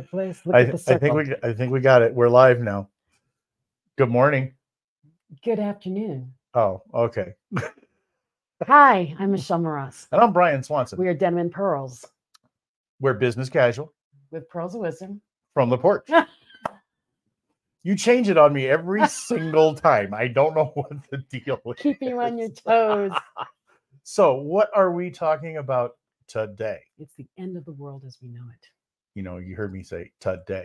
place. Look at the circle. I think we got it. We're live now. Good morning. Good afternoon. Oh, okay. Hi, I'm Michelle Mras. And I'm Brian Swanson. We are Denim and Pearls. We're business casual. With pearls of wisdom. From the porch. You change it on me every single time. I don't know what the deal is. Keeping you on your toes. So what are we talking about today? It's the end of the world as we know it. You know, you heard me say today.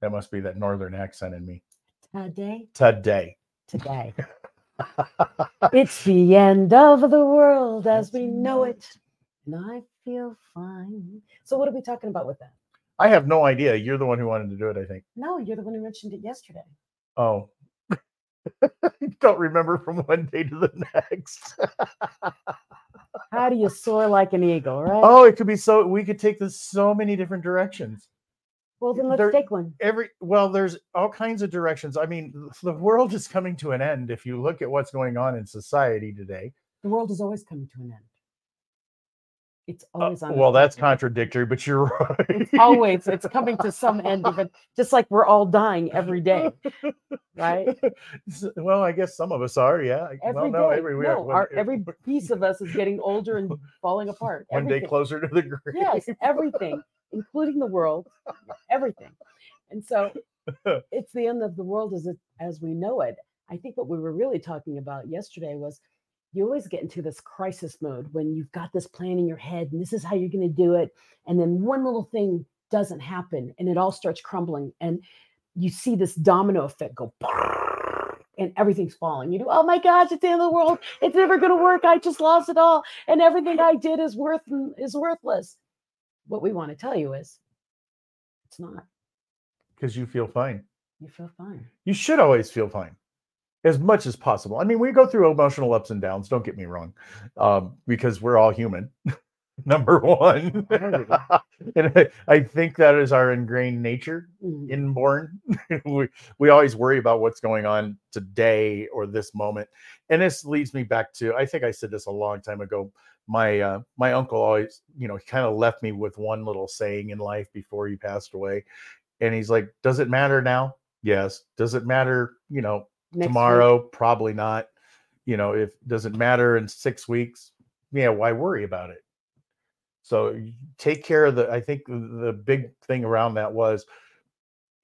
That must be that northern accent in me. Today. It's the end of the world as we know it. And I feel fine. So what are we talking about with that? I have no idea. You're the one who wanted to do it, I think. No, you're the one who mentioned it yesterday. Oh. Don't remember from one day to the next. How do you soar like an eagle, right? Oh, it could be so. We could take this so many different directions. Well, then let's take one. There's all kinds of directions. I mean, the world is coming to an end. If you look at what's going on in society today, the world is always coming to an end. It's always on. Well, that's contradictory, but you're right. It's coming to some end, even just like we're all dying every day, right? Well, I guess some of us are, yeah. Every piece of us is getting older and falling apart. One day closer to the grave. Yes, everything, including the world, everything, and so it's the end of the world as we know it. I think what we were really talking about yesterday was. You always get into this crisis mode when you've got this plan in your head and this is how you're going to do it. And then one little thing doesn't happen and it all starts crumbling. And you see this domino effect go and everything's falling. You do, oh my gosh, it's the end of the world. It's never going to work. I just lost it all. And everything I did is worthless. What we want to tell you is it's not. Because you feel fine. You feel fine. You should always feel fine. As much as possible. I mean, we go through emotional ups and downs. Don't get me wrong, because we're all human. Number one, and I think that is our ingrained nature, inborn. We always worry about what's going on today or this moment, and this leads me back to. I think I said this a long time ago. My uncle always, he kind of left me with one little saying in life before he passed away, and he's like, "Does it matter now? Yes. Does it matter? Tomorrow, probably not. If doesn't matter in 6 weeks, yeah, why worry about it? So take care of I think the big thing around that was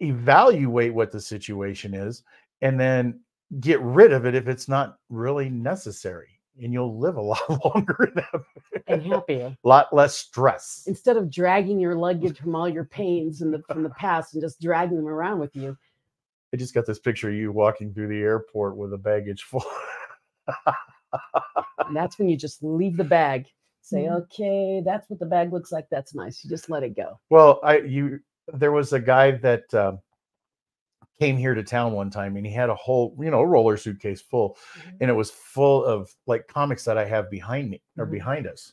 evaluate what the situation is and then get rid of it if it's not really necessary. And you'll live a lot longer and happier. A lot less stress. Instead of dragging your luggage from all your pains from the past and just dragging them around with you. I just got this picture of you walking through the airport with a baggage full. And that's when you just leave the bag. Say, okay, that's what the bag looks like. That's nice. You just let it go. Well, there was a guy that came here to town one time, and he had a whole, roller suitcase full, and it was full of like comics that I have behind me or behind us.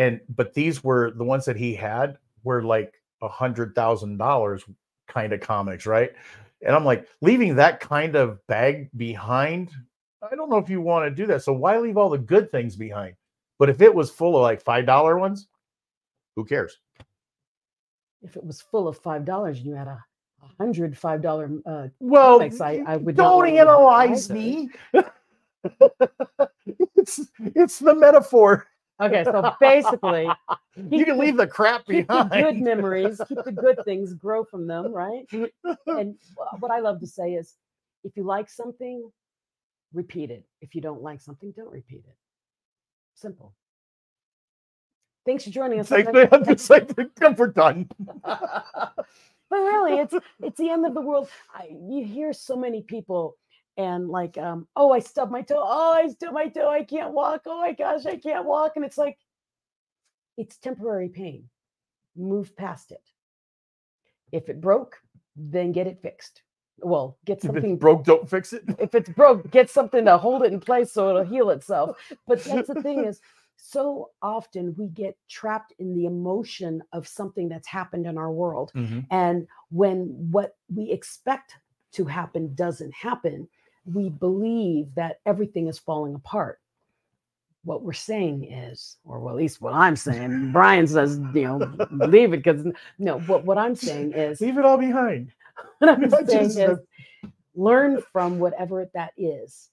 But these were the ones that he had were like $100,000 kind of comics, right? And I'm like, leaving that kind of bag behind, I don't know if you want to do that. So why leave all the good things behind? But if it was full of like $5 ones, who cares? If it was full of $5 and you had $100 $5 comics, I would don't analyze me. It's the metaphor. Okay, so basically, you can leave the crap behind. Keep the good memories, keep the good things, grow from them, right? And what I love to say is, if you like something, repeat it. If you don't like something, don't repeat it. Simple. Thanks for joining us. We're done. But really, it's the end of the world. You hear so many people. And like, I stubbed my toe. Oh, I stubbed my toe. I can't walk. Oh my gosh, I can't walk. And it's like, it's temporary pain. Move past it. If it broke, then get it fixed. Well, get something. If it's broke, don't fix it. If it's broke, get something to hold it in place so it'll heal itself. But that's the thing is, so often we get trapped in the emotion of something that's happened in our world. And when what we expect to happen doesn't happen, we believe that everything is falling apart. what we're saying is, or well, at least what I'm saying, Brian says, leave it because no, what I'm saying is leave it all behind. What I'm saying is learn from whatever that is.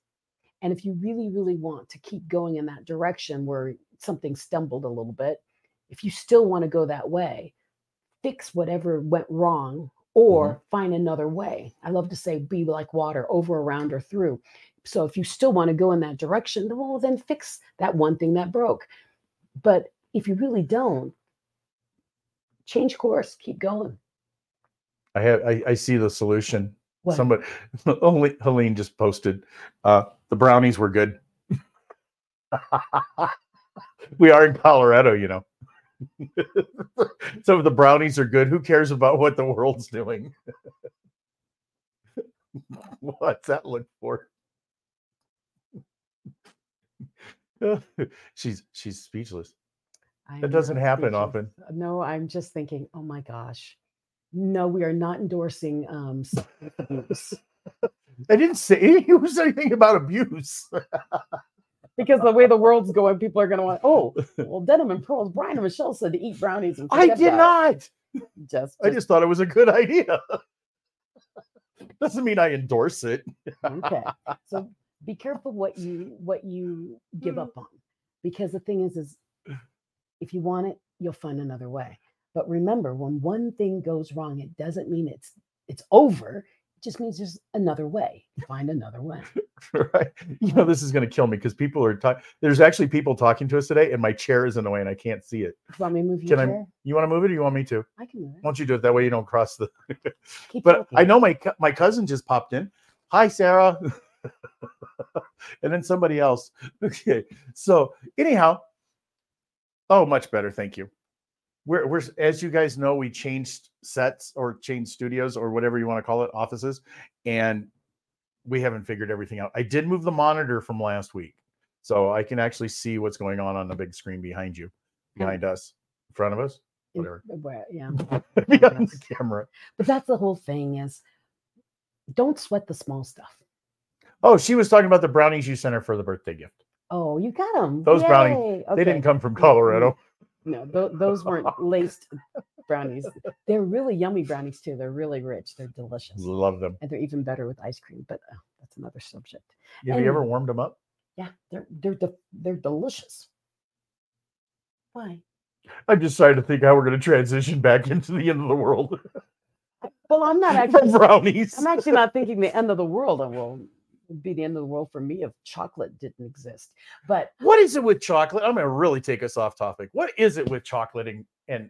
And if you really, really want to keep going in that direction where something stumbled a little bit, if you still want to go that way, fix whatever went wrong or find another way. I love to say, be like water, over, around, or through. So if you still want to go in that direction, well, then fix that one thing that broke. But if you really don't, change course, keep going. I see the solution. What? Somebody, Helene just posted, the brownies were good. We are in Colorado, So if the brownies are good, who cares about what the world's doing? What's that look for? She's speechless. That doesn't happen often. No, I'm just thinking, oh my gosh. No, we are not endorsing abuse. I didn't say anything about abuse. Because the way the world's going, people are going to want, oh, well, Denim and Pearls, Brian and Michelle said to eat brownies. And I did not. I just thought it was a good idea. Doesn't mean I endorse it. Okay. So be careful what you give up on. Because the thing is if you want it, you'll find another way. But remember, when one thing goes wrong, it doesn't mean it's over. It just means there's another way. Find another way. Right. This is going to kill me because people are talking. There's actually people talking to us today, and my chair is in the way, and I can't see it. You want me to move your chair? You want to move it, or you want me to? I can move it. Why don't you do it that way? You don't cross the. But talking. I know my cousin just popped in. Hi, Sarah. And then somebody else. Okay. So anyhow. Oh, much better. Thank you. We're as you guys know, we changed sets or changed studios or whatever you want to call it, offices, and we haven't figured everything out. I did move the monitor from last week, so I can actually see what's going on the big screen behind you, behind us, in front of us, whatever. Yeah, behind the camera. But that's the whole thing is, don't sweat the small stuff. Oh, she was talking about the brownies you sent her for the birthday gift. Oh, you got them. Those brownies, okay. They didn't come from Colorado. No, those weren't laced brownies. They're really yummy brownies, too. They're really rich. They're delicious. Love them. And they're even better with ice cream, but that's another subject. Have you ever warmed them up? Yeah, they're delicious. Why? I'm just trying to think how we're going to transition back into the end of the world. Well, I'm not actually. Brownies. I'm actually not thinking the end of the world. It'd be the end of the world for me if chocolate didn't exist. But what is it with chocolate? I'm going to really take us off topic. What is it with chocolate and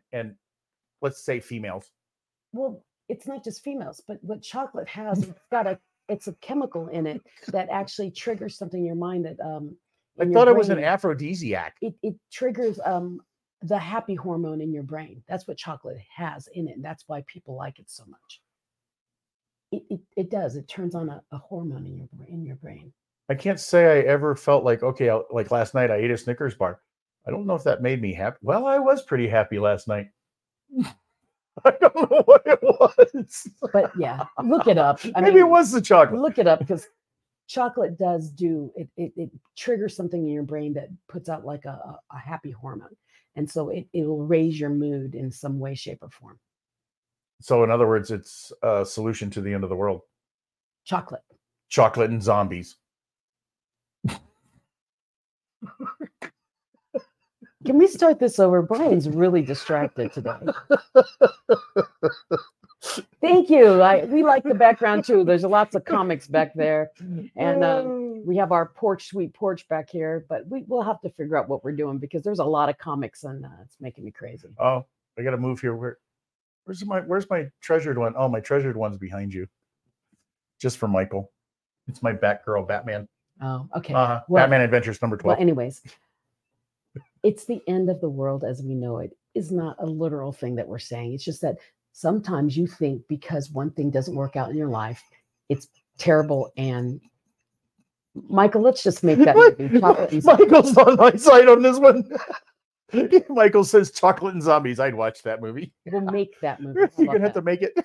let's say females? Well, it's not just females, but what chocolate has, it's a chemical in it that actually triggers something in your mind that I thought it was an aphrodisiac. It triggers the happy hormone in your brain. That's what chocolate has in it. And that's why people like it so much. It does. It turns on a hormone in your brain. I can't say I ever felt like, okay, like last night I ate a Snickers bar. I don't know if that made me happy. Well, I was pretty happy last night. I don't know what it was. But yeah, look it up. Maybe it was the chocolate. Look it up because chocolate does it triggers something in your brain that puts out like a happy hormone. And so it'll raise your mood in some way, shape, or form. So in other words, it's a solution to the end of the world. Chocolate. Chocolate and zombies. Can we start this over? Brian's really distracted today. Thank you. We like the background, too. There's lots of comics back there. And we have our sweet porch back here. But we'll have to figure out what we're doing because there's a lot of comics and it's making me crazy. Oh, I got to move here. Where's my treasured one? Oh, my treasured one's behind you. Just for Michael. It's my Batgirl, Batman. Oh, okay. Batman Adventures number 12. Well, anyways, it's the end of the world as we know it. It's not a literal thing that we're saying. It's just that sometimes you think because one thing doesn't work out in your life, it's terrible. And Michael, let's just make that movie. Michael's on my side on this one. Michael says chocolate and zombies. I'd watch that movie. We'll make that movie. You're going to have to make it.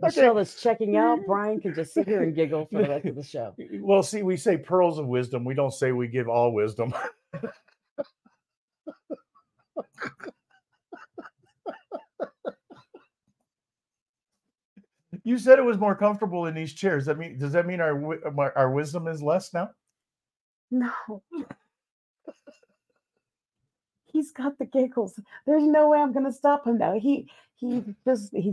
Michelle is checking out. Brian can just sit here and giggle for the rest of the show. Well, see, we say pearls of wisdom. We don't say we give all wisdom. You said it was more comfortable in these chairs. I mean, does that mean our wisdom is less now? No. He's got the giggles. There's no way I'm going to stop him now. He's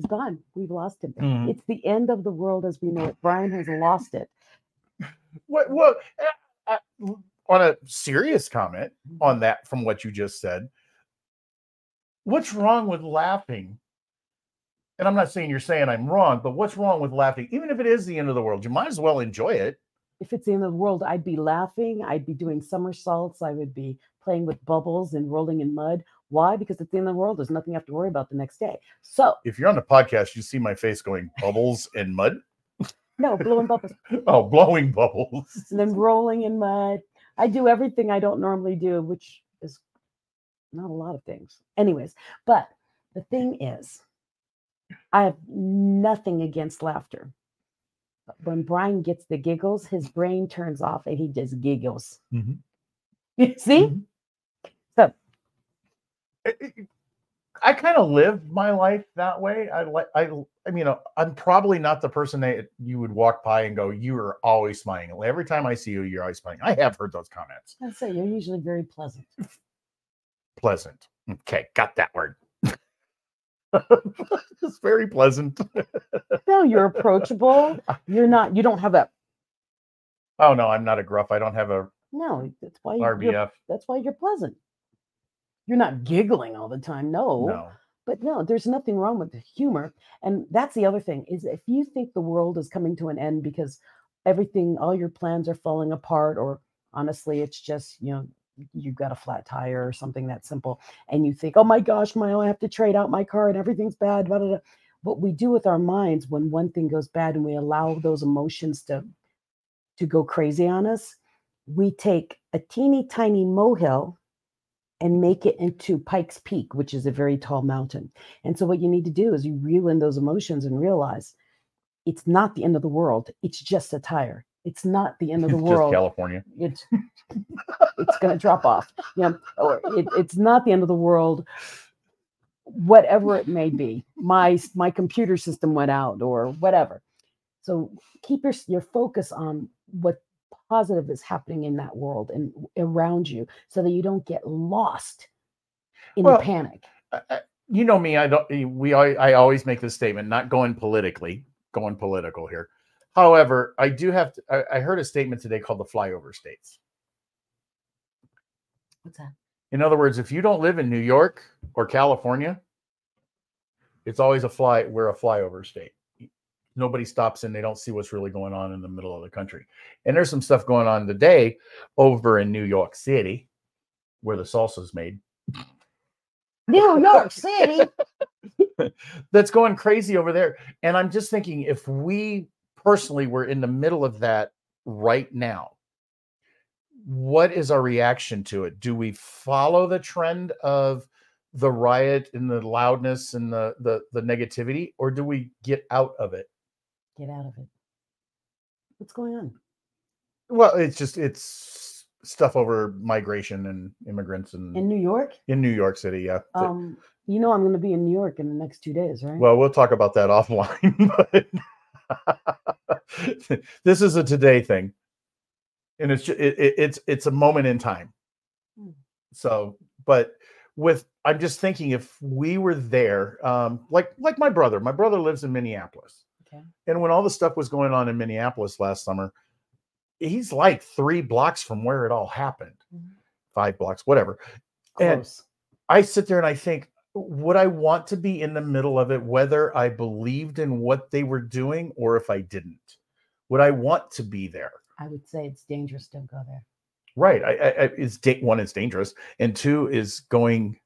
gone. We've lost him. Mm-hmm. It's the end of the world as we know it. Brian has lost it. What? On a serious comment on that, from what you just said, what's wrong with laughing? And I'm not saying you're saying I'm wrong, but what's wrong with laughing? Even if it is the end of the world, you might as well enjoy it. If it's the end of the world, I'd be laughing. I'd be doing somersaults. I would be playing with bubbles and rolling in mud. Why? Because at the end of the world, there's nothing you have to worry about the next day. So if you're on the podcast, you see my face going bubbles and mud. No, blowing bubbles. Oh, blowing bubbles. And then rolling in mud. I do everything I don't normally do, which is not a lot of things. Anyways, but the thing is, I have nothing against laughter. When Brian gets the giggles, his brain turns off and he just giggles. Mm-hmm. You see? Mm-hmm. So I kind of lived my life that way. I mean, I'm probably not the person that you would walk by and go, you are always smiling. Every time I see you, you're always smiling. I have heard those comments. I'd say you're usually very pleasant. Pleasant. Okay. Got that word. It's very pleasant. No, you're approachable. You don't have that. Oh no, I'm not a gruff. I don't have a. No, that's why RBF. That's why you're pleasant. You're not giggling all the time. No. But no, there's nothing wrong with the humor. And that's the other thing is if you think the world is coming to an end because everything, all your plans are falling apart, or honestly, it's just, you know, you've got a flat tire or something that simple. And you think, oh my gosh, I have to trade out my car and everything's bad. Blah, blah, blah. What we do with our minds when one thing goes bad and we allow those emotions to go crazy on us, we take a teeny tiny molehill and make it into Pikes Peak, which is a very tall mountain. And so what you need to do is you reel in those emotions and realize it's not the end of the world. It's just a tire. It's not the end of the world. Just California. It's going to drop off. You know, or it's not the end of the world, whatever it may be. My computer system went out or whatever. So keep your focus on what positive is happening in that world and around you so that you don't get lost in the panic. You know me. I always make this statement, not going political here. However, I do have to, I heard a statement today called the flyover states. What's that? In other words, if you don't live in New York or California, it's always we're a flyover state. Nobody stops and they don't see what's really going on in the middle of the country. And there's some stuff going on today over in New York City where the salsa's made. New York City. That's going crazy over there. And I'm just thinking if we, personally, we're in the middle of that right now. What is our reaction to it? Do we follow the trend of the riot and the loudness and the negativity, or do we get out of it? Get out of it. What's going on? Well, it's stuff over migration and immigrants and in New York? In New York City, yeah. You know I'm going to be in New York in the next 2 days, right? Well, we'll talk about that offline, but... This is a today thing, and it's a moment in time. So, but I'm just thinking if we were there, like my brother lives in Minneapolis, okay. And when all the stuff was going on in Minneapolis last summer, he's like 3 blocks from where it all happened, mm-hmm. 5 blocks, whatever. Close. And I sit there and I think, would I want to be in the middle of it, whether I believed in what they were doing or if I didn't? Would I want to be there? I would say it's dangerous. Don't go there. Right. One, it's dangerous. And two, is putting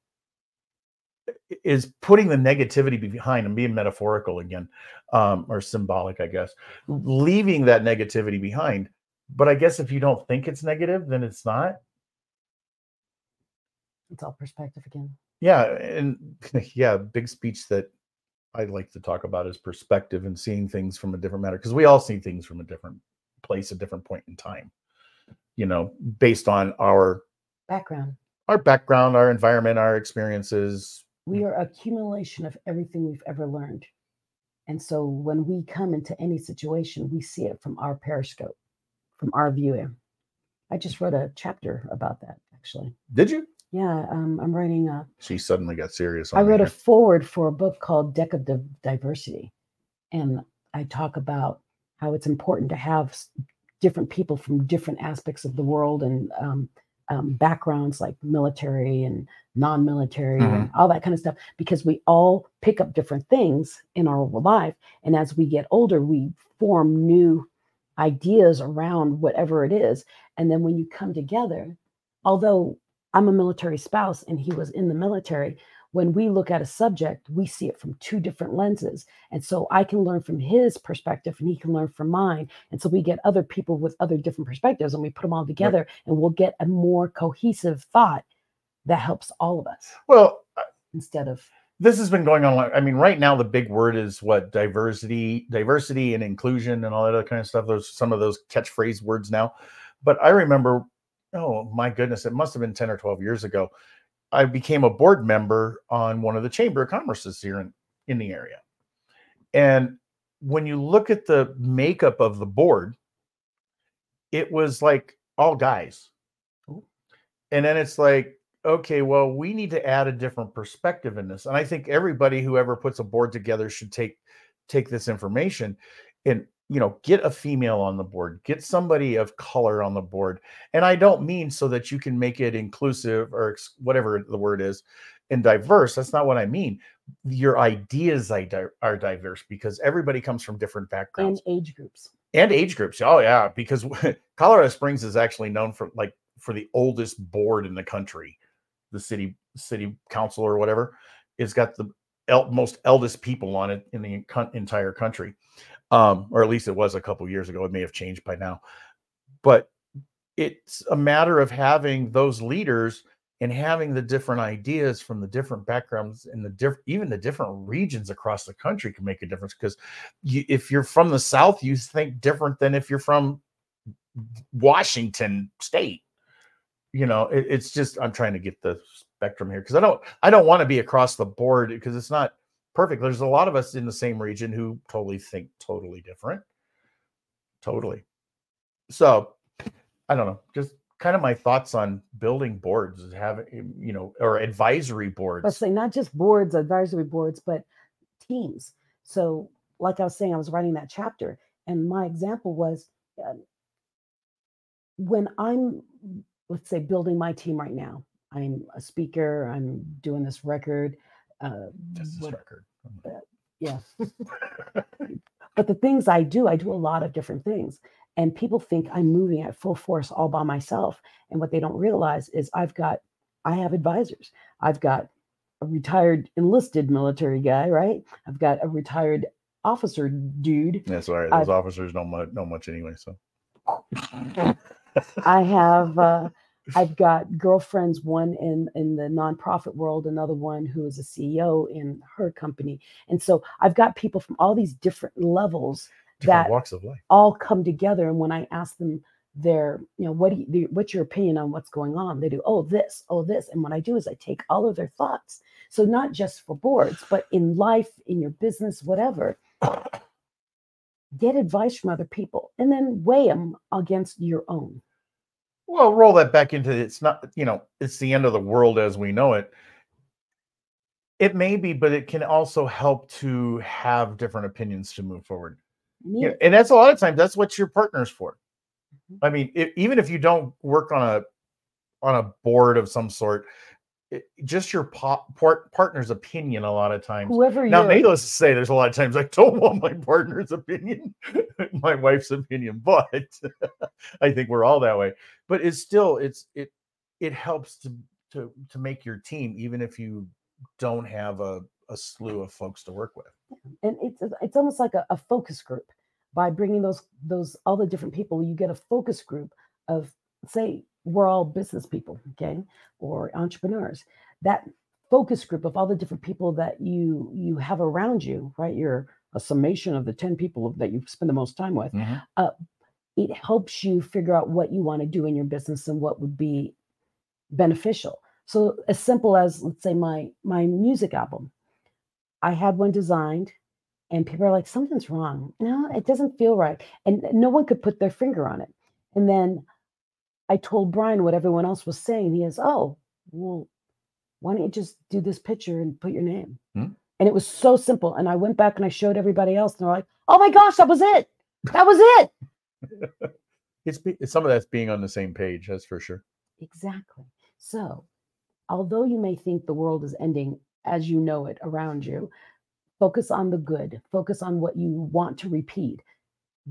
the negativity behind, and being metaphorical again, or symbolic, I guess, leaving that negativity behind. But I guess if you don't think it's negative, then it's not. It's all perspective again. Yeah, big speech that I like to talk about is perspective and seeing things from a different matter, because we all see things from a different place, a different point in time, you know, based on our background, our environment, our experiences. We are accumulation of everything we've ever learned. And so when we come into any situation, we see it from our periscope, from our viewing. I just wrote a chapter about that, actually. Did you? Yeah, I'm writing a... She suddenly got serious. I wrote a foreword for a book called Decade of Diversity. And I talk about how it's important to have different people from different aspects of the world and backgrounds, like military and non-military and all that kind of stuff, because we all pick up different things in our life. And as we get older, we form new ideas around whatever it is. And then when you come together, although I'm a military spouse and he was in the military, when we look at a subject, we see it from two different lenses. And so I can learn from his perspective and he can learn from mine. And so we get other people with other different perspectives and we put them all together, right, and we'll get a more cohesive thought that helps all of us. Well, instead of... This has been going on. I mean, right now, the big word is what? Diversity and inclusion and all that other kind of stuff. Those, some of those catchphrase words now. But I remember, oh my goodness, it must have been 10 or 12 years ago, I became a board member on one of the Chamber of Commerce's here in the area. And when you look at the makeup of the board, it was like all guys. Ooh. And then it's like, okay, well, we need to add a different perspective in this. And I think everybody who ever puts a board together should take this information and, you know, get a female on the board, get somebody of color on the board. And I don't mean so that you can make it inclusive or whatever the word is and diverse. That's not what I mean. Your ideas are diverse because everybody comes from different backgrounds. And age groups. Oh, yeah. Because Colorado Springs is actually known for the oldest board in the country. The city council or whatever. It's got the most eldest people on it in the entire country. Or at least it was a couple years ago. It may have changed by now, but it's a matter of having those leaders and having the different ideas from the different backgrounds and even the different regions across the country can make a difference. Because if you're from the South, you think different than if you're from Washington State. You know, it's just, I'm trying to get the spectrum here because I don't want to be across the board because it's not perfect. There's a lot of us in the same region who totally think totally different. Totally. So I don't know, just kind of my thoughts on building boards is having, you know, or advisory boards. Let's say not just boards, advisory boards, but teams. So like I was saying, I was writing that chapter and my example was when I'm, let's say, building my team right now, I'm a speaker, I'm doing this record. Yeah. But the things I do a lot of different things. And people think I'm moving at full force all by myself. And what they don't realize is I have advisors. I've got a retired enlisted military guy, right? I've got a retired officer dude. That's all right. Those officers don't know much anyway, so. I've got girlfriends, one in the nonprofit world, another one who is a CEO in her company. And so I've got people from all these different levels, different walks of life, all come together. And when I ask them what's your opinion on what's going on? They do, this. And what I do is I take all of their thoughts. So not just for boards, but in life, in your business, whatever. Get advice from other people and then weigh them against your own. Well, roll that back into it's not, you know, it's the end of the world as we know it. It may be, but it can also help to have different opinions to move forward. Yeah. You know, and that's a lot of times, that's what your partner's for. Mm-hmm. I mean, even if you don't work on a board of some sort, just your partner's opinion a lot of times. Needless to say, there's a lot of times I don't want my partner's opinion, my wife's opinion, but I think we're all that way. But it's still, it helps to make your team, even if you don't have a slew of folks to work with. And it's almost like a focus group. By bringing those all the different people, you get a focus group of, say, we're all business people, okay, or entrepreneurs. That focus group of all the different people that you have around you, right? You're a summation of the 10 people that you spend the most time with. Mm-hmm. It helps you figure out what you want to do in your business and what would be beneficial. So as simple as, let's say, my music album, I had one designed and people are like, something's wrong. No, it doesn't feel right. And no one could put their finger on it. And then I told Brian what everyone else was saying. He goes, oh, well, why don't you just do this picture and put your name? Hmm? And it was so simple. And I went back and I showed everybody else. And they're like, oh my gosh, that was it. That was it. It's some of that's being on the same page. That's for sure. Exactly. So although you may think the world is ending as you know it around you, focus on the good. Focus on what you want to repeat.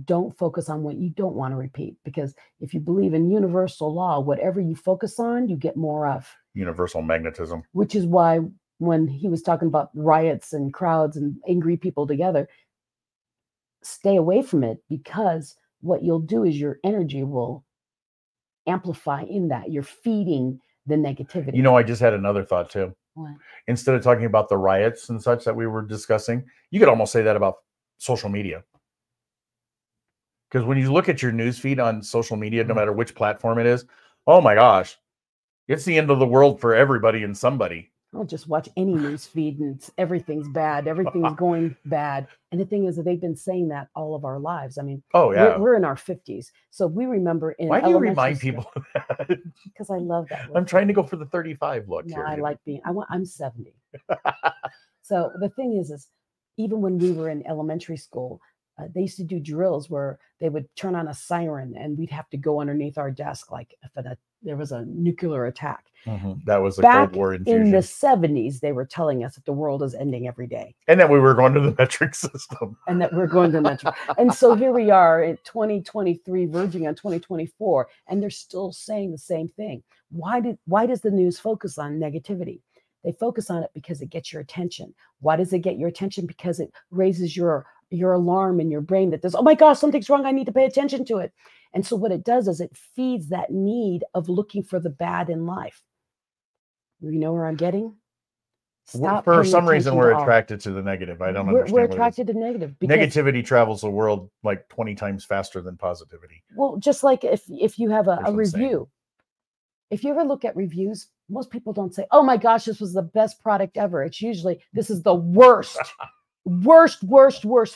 Don't focus on what you don't want to repeat, because if you believe in universal law, whatever you focus on, you get more of. Universal magnetism. Which is why when he was talking about riots and crowds and angry people together, stay away from it, because what you'll do is your energy will amplify in that. You're feeding the negativity. You know, I just had another thought too. What? Instead of talking about the riots and such that we were discussing, you could almost say that about social media. Because when you look at your newsfeed on social media, no matter which platform it is, oh my gosh, it's the end of the world for everybody and somebody. I'll just watch any news feed and everything's bad. Everything's going bad. And the thing is that they've been saying that all of our lives. I mean, oh yeah, we're in our 50s. So we remember in Why do you remind people of that? Because I love that look. I'm trying to go for the 35 look. No, here. I'm 70. So the thing is even when we were in elementary school, they used to do drills where they would turn on a siren and we'd have to go underneath our desk like if there was a nuclear attack. Mm-hmm. That was a Cold War infusion. In the 70s, they were telling us that the world is ending every day. And that we were going to the metric system. And that we're going to the metric. And so here we are at 2023, verging on 2024, and they're still saying the same thing. Why does the news focus on negativity? They focus on it because it gets your attention. Why does it get your attention? Because it raises your alarm in your brain that there's, oh my gosh, something's wrong. I need to pay attention to it. And so what it does is it feeds that need of looking for the bad in life. You know where I'm getting? Stop. For some reason, we're attracted to the negative. I don't understand. We're attracted to negative. Negativity travels the world like 20 times faster than positivity. Well, just like if you have a review, if you ever look at reviews, most people don't say, oh my gosh, this was the best product ever. It's usually, this is the worst. worst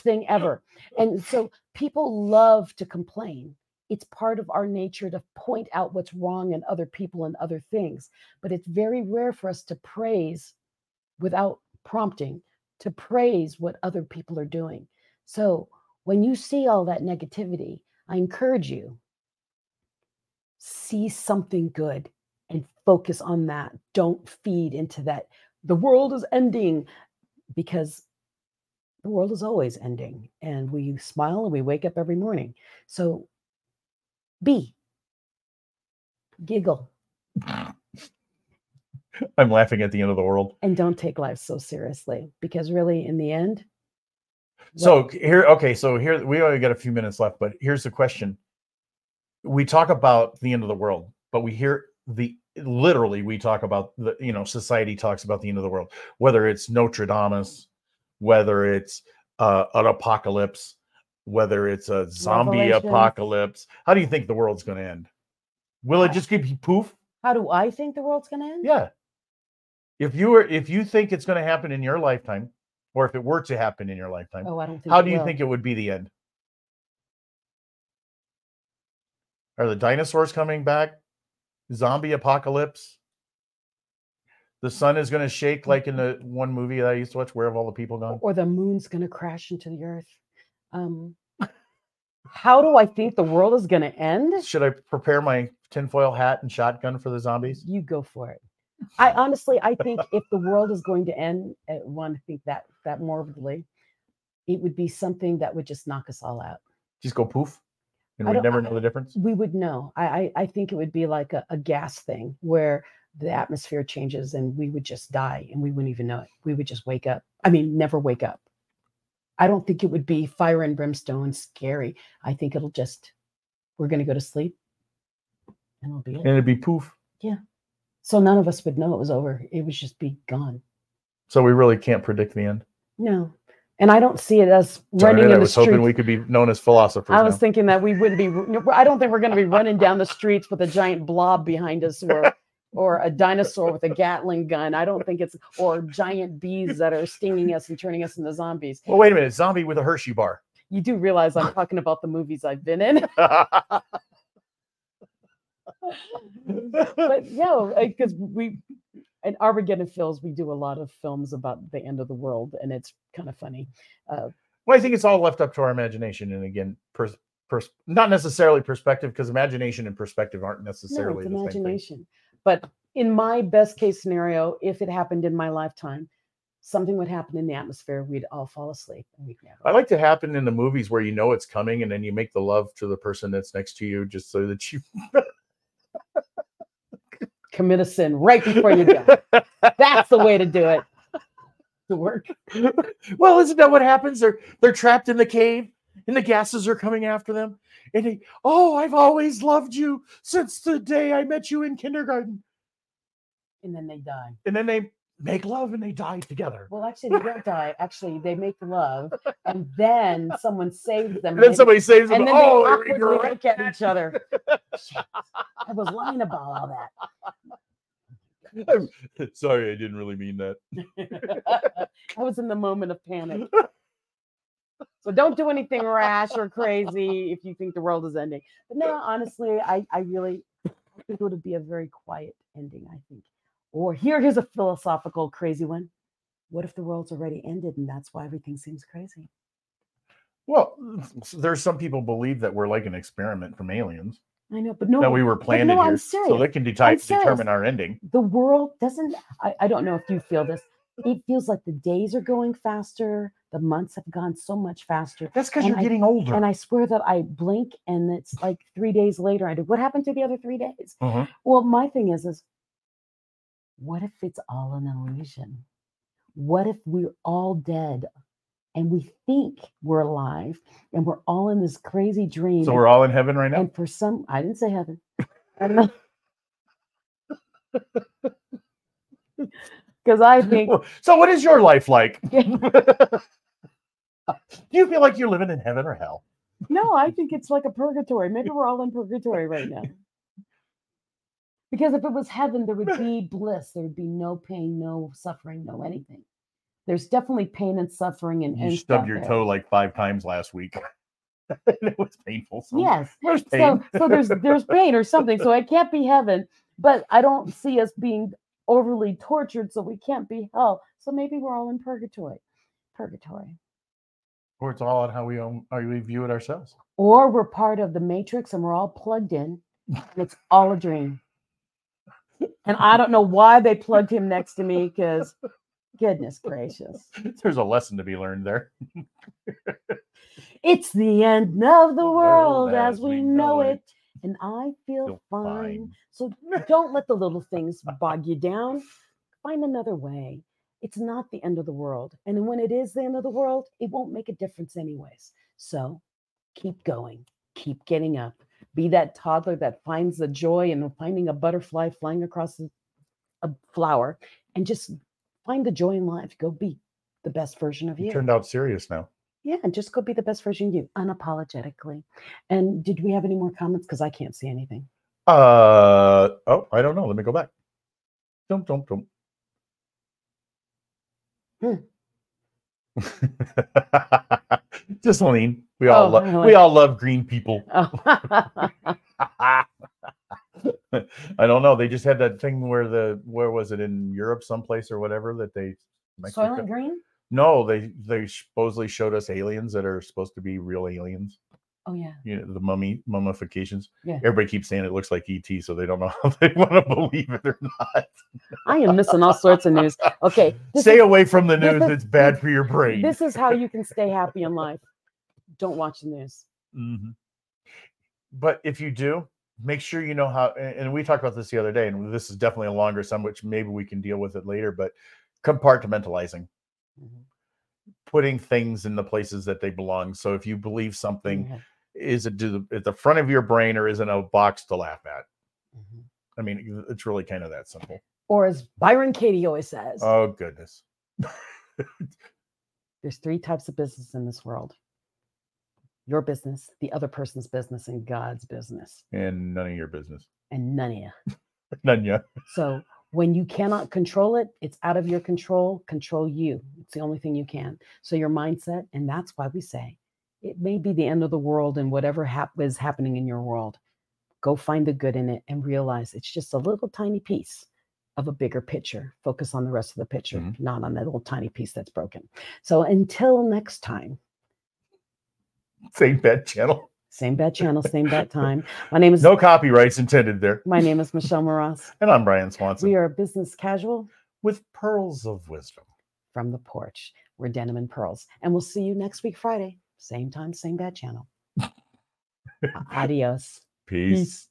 thing ever. And so people love to complain. It's part of our nature to point out what's wrong in other people and other things, but it's very rare for us to praise without prompting, to praise what other people are doing. So when you see all that negativity, I encourage you, see something good and focus on that. Don't feed into that. The world is ending, because the world is always ending, and we smile and we wake up every morning. So giggle. I'm laughing at the end of the world. And don't take life so seriously, because really in the end. So here we only got a few minutes left, but here's the question. We talk about the end of the world, but we hear society talks about the end of the world, whether it's Nostradamus, whether it's an apocalypse, whether it's a zombie Revelation. Apocalypse. How do you think the world's going to end? Will it just be poof? How do I think the world's going to end? Yeah. If you think it's going to happen in your lifetime, or if it were to happen in your lifetime, how do you think it would be the end? Are the dinosaurs coming back? Zombie apocalypse? The sun is going to shake like in the one movie that I used to watch, Where Have All the People Gone? Or the moon's going to crash into the earth. How do I think the world is going to end? Should I prepare my tinfoil hat and shotgun for the zombies? You go for it. I think if the world is going to end, I want to think that morbidly, it would be something that would just knock us all out. Just go poof? And we'd never know the difference? We would know. I think it would be like a gas thing where the atmosphere changes and we would just die and we wouldn't even know it. We would just wake up. I mean, never wake up. I don't think it would be fire and brimstone scary. I think it'll just, we're going to go to sleep and it'll be it. And it'd be poof. Yeah. So none of us would know it was over. It would just be gone. So we really can't predict the end. No. And I don't see it as running in the streets. I was hoping we could be known as philosophers. I was thinking that we wouldn't be. I don't think we're going to be running down the streets with a giant blob behind us, or a dinosaur with a Gatling gun. I don't think it's, or giant bees that are stinging us and turning us into zombies. Well, wait a minute. Zombie with a Hershey bar. You do realize I'm talking about the movies I've been in. But yeah, because we. And Armageddon Films, we do a lot of films about the end of the world, and it's kind of funny. Well, I think it's all left up to our imagination. And again, not necessarily perspective, because imagination and perspective aren't necessarily the same thing. But in my best case scenario, if it happened in my lifetime, something would happen in the atmosphere. We'd all fall asleep. And we'd never. I like to happen in the movies where you know it's coming, and then you make the love to the person that's next to you just so that you... commit a sin right before you go. That's the way to do it. To work. Well, isn't that what happens? They're trapped in the cave, and the gases are coming after them. And I've always loved you since the day I met you in kindergarten. And then they die. And then they make love and they die together. Well, actually, they don't die. Actually, they make love, and then someone saves them. And then somebody saves them. And then they look at each other. I was lying about all that. I'm sorry, I didn't really mean that. I was in the moment of panic. So don't do anything rash or crazy if you think the world is ending. But no, honestly, I think it would be a very quiet ending, I think. Or here's a philosophical crazy one. What if the world's already ended and that's why everything seems crazy? Well, there's some people believe that we're like an experiment from aliens. I know, but no. That we were planted here. I'm serious. So they can determine our ending. The world doesn't, I don't know if you feel this. It feels like the days are going faster. The months have gone so much faster. That's because you're getting older. And I swear that I blink and it's like 3 days later. I do. What happened to the other 3 days? Uh-huh. Well, my thing is what if it's all an illusion? What if we're all dead? And we think we're alive, and we're all in this crazy dream. So we're all in heaven right now? And for some, I didn't say heaven. I don't know. Because I think... So what is your life like? Do you feel like you're living in heaven or hell? No, I think it's like a purgatory. Maybe we're all in purgatory right now. Because if it was heaven, there would be bliss. There would be no pain, no suffering, no anything. There's definitely pain and suffering. And you stubbed your toe like 5 times last week. It was painful. So yes. There's pain. So there's pain or something. So it can't be heaven. But I don't see us being overly tortured, so we can't be hell. So maybe we're all in purgatory. Or it's all on how we view it ourselves. Or we're part of the matrix and we're all plugged in. And it's all a dream. And I don't know why they plugged him next to me because... Goodness gracious. There's a lesson to be learned there. It's the end of the world as we know it. And I feel fine. So don't let the little things bog you down. Find another way. It's not the end of the world. And when it is the end of the world, it won't make a difference anyways. So keep going. Keep getting up. Be that toddler that finds the joy in finding a butterfly flying across a flower. And just... find the joy in life. Go be the best version of you. You turned out serious now. Yeah, and just go be the best version of you, unapologetically. And did we have any more comments? Because I can't see anything. I don't know. Let me go back. Dum. Just Lean. We all love green people. Oh. I don't know. They just had that thing where was it in Europe someplace or whatever that they... Soylent Green? No, they supposedly showed us aliens that are supposed to be real aliens. Oh, yeah. You know, the mummifications. Yeah. Everybody keeps saying it looks like E.T., so they don't know how they want to believe it or not. I am missing all sorts of news. Okay. Stay away from the news. It's bad for your brain. This is how you can stay happy in life. Don't watch the news. Mm-hmm. But if you do... make sure you know how, and we talked about this the other day, and this is definitely a longer sum, which maybe we can deal with it later, but compartmentalizing, mm-hmm. putting things in the places that they belong. So if you believe something, mm-hmm. is it at the front of your brain or is it a box to laugh at? Mm-hmm. I mean, it's really kind of that simple. Or as Byron Katie always says. Oh, goodness. There's three types of business in this world. Your business, the other person's business, and God's business. And none of your business. And none of you. None yet. So when you cannot control it, it's out of your control. Control you. It's the only thing you can. So your mindset, and that's why we say, it may be the end of the world and whatever is happening in your world. Go find the good in it and realize it's just a little tiny piece of a bigger picture. Focus on the rest of the picture, mm-hmm. not on that little tiny piece that's broken. So until next time. Same bad channel. Same bad channel, same bad time. My name is... No copyrights intended there. My name is Michelle Mras. And I'm Brian Swanson. We are Business Casual. With pearls of wisdom. From the porch. We're Denim and Pearls. And we'll see you next week, Friday. Same time, same bad channel. Adios. Peace.